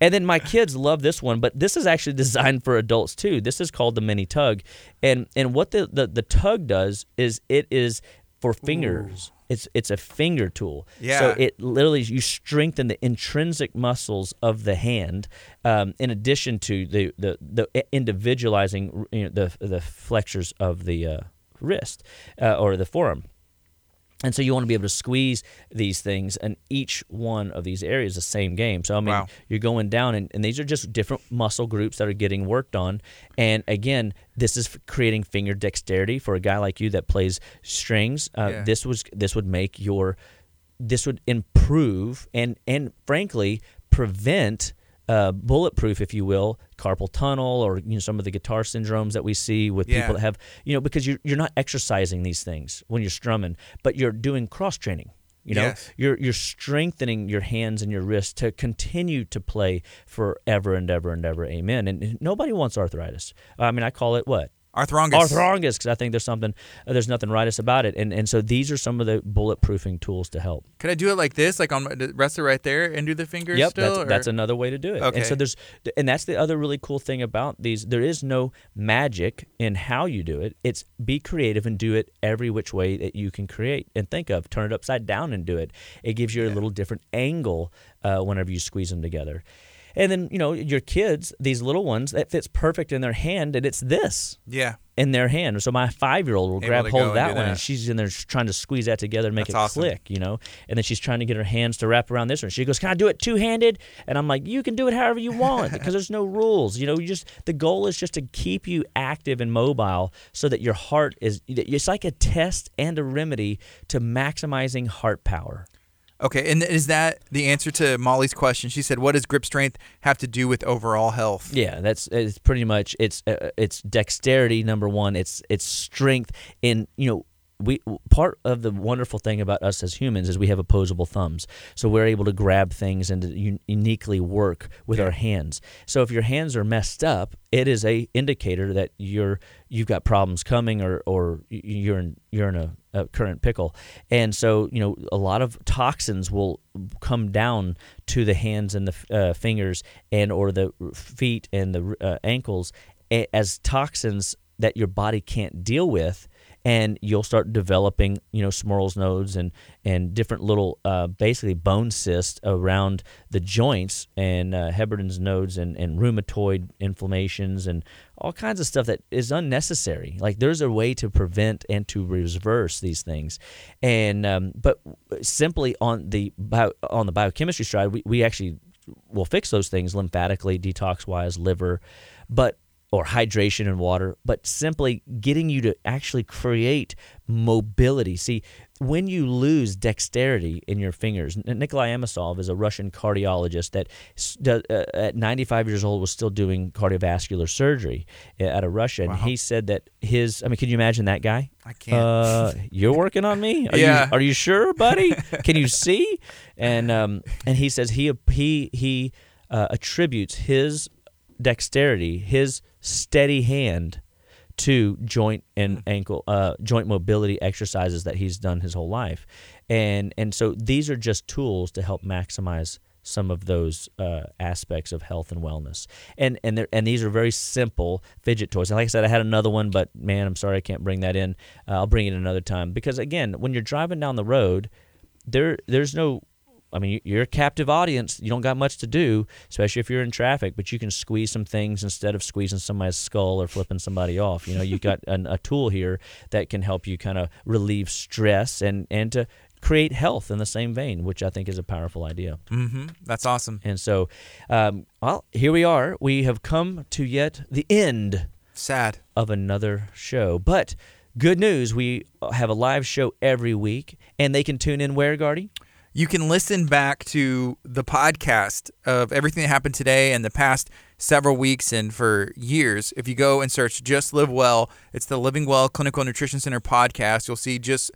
And then my kids love this one, but this is actually designed for adults too. This is called the mini tug, and what the tug does is it is for fingers. Ooh. It's a finger tool. Yeah. So it literally, you strengthen the intrinsic muscles of the hand, in addition to the individualizing, you know, the flexors of the wrist or the forearm. And so you want to be able to squeeze these things, and each one of these areas is the same game. So, I mean, You're going down, and these are just different muscle groups that are getting worked on. And, again, this is creating finger dexterity for a guy like you that plays strings. This would improve and frankly, prevent bulletproof, if you will, carpal tunnel, or, you know, some of the guitar syndromes that we see with people that have, you know, because you're not exercising these things when you're strumming, but you're doing cross training. You know, you're strengthening your hands and your wrists to continue to play forever and ever and ever. Amen. And nobody wants arthritis. I mean, I call it what? Arthrongus, because I think there's nothing rightist about it, and so these are some of the bulletproofing tools to help. Could I do it like this, like on rest it right there and do the fingers? Yep, still, that's another way to do it. Okay. And so that's the other really cool thing about these. There is no magic in how you do it. It's be creative and do it every which way that you can create and think of. Turn it upside down and do it. It gives you a little different angle whenever you squeeze them together. And then, you know, your kids, these little ones, that fits perfect in their hand, and it's this. Yeah. In their hand. So my 5-year-old will grab hold of that one, and she's in there trying to squeeze that together and make it click, you know. And then she's trying to get her hands to wrap around this one. She goes, "Can I do it two-handed?" And I'm like, "You can do it however you want," because there's no rules. You know, the goal is just to keep you active and mobile so that your heart is, it's like a test and a remedy to maximizing heart power. Okay, and is that the answer to Molly's question? She said, "What does grip strength have to do with overall health?" Yeah, it's pretty much it's dexterity number one. It's strength, and you know, part of the wonderful thing about us as humans is we have opposable thumbs, so we're able to grab things and to uniquely work with our hands. So if your hands are messed up, it is a indicator that you've got problems coming, or you're in a current pickle. And so, you know, a lot of toxins will come down to the hands and the fingers and or the feet and the ankles as toxins that your body can't deal with, and you'll start developing, you know, Smurl's nodes and different little basically bone cysts around the joints, and Heberdin's nodes and rheumatoid inflammations and all kinds of stuff that is unnecessary. Like, there's a way to prevent and to reverse these things, and but simply on the biochemistry side, we actually will fix those things lymphatically, detox-wise, liver, but. Or hydration and water, but simply getting you to actually create mobility. See, when you lose dexterity in your fingers, Nikolai Amosov is a Russian cardiologist that at 95 years old was still doing cardiovascular surgery out of Russia, and he said that can you imagine that guy? I can't. You're working on me? Are you sure, buddy? Can you see? And he says he attributes his dexterity, his steady hand, to joint and ankle joint mobility exercises that he's done his whole life, and so these are just tools to help maximize some of those aspects of health and wellness. And these are very simple fidget toys. And like I said, I had another one, but man, I'm sorry I can't bring that in. I'll bring it another time. Because again, when you're driving down the road, there's no, I mean, you're a captive audience. You don't got much to do, especially if you're in traffic, but you can squeeze some things instead of squeezing somebody's skull or flipping somebody off. You know, you've got a tool here that can help you kind of relieve stress and to create health in the same vein, which I think is a powerful idea. Mm-hmm. That's awesome. And so, well, here we are. We have come to yet the end. Sad. Of another show. But good news, we have a live show every week, and they can tune in where, Gardy? You can listen back to the podcast of everything that happened today and the past several weeks and for years. If you go and search Just Live Well, it's the Living Well Clinical Nutrition Center podcast. You'll see just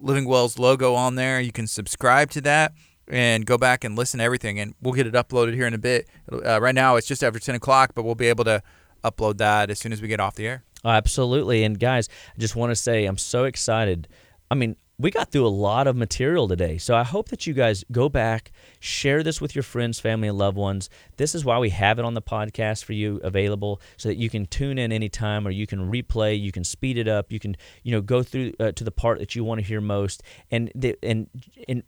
Living Well's logo on there. You can subscribe to that and go back and listen to everything, and we'll get it uploaded here in a bit. Right now it's just after 10 o'clock, but we'll be able to upload that as soon as we get off the air. Oh, absolutely. And guys, I just want to say I'm so excited. I mean, we got through a lot of material today, so I hope that you guys go back, share this with your friends, family, and loved ones. This is why we have it on the podcast for you available, so that you can tune in anytime, or you can replay, you can speed it up, you can go through to the part that you want to hear most. And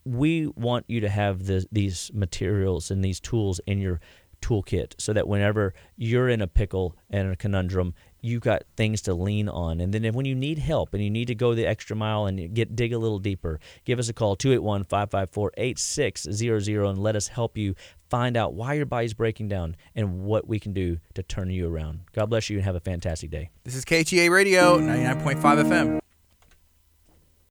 we want you to have these materials and these tools in your toolkit, so that whenever you're in a pickle and a conundrum, you got things to lean on. And then when you need help and you need to go the extra mile and dig a little deeper, give us a call, 281-554-8600, and let us help you find out why your body's breaking down and what we can do to turn you around. God bless you and have a fantastic day. This is KHEA Radio, 99.5 FM.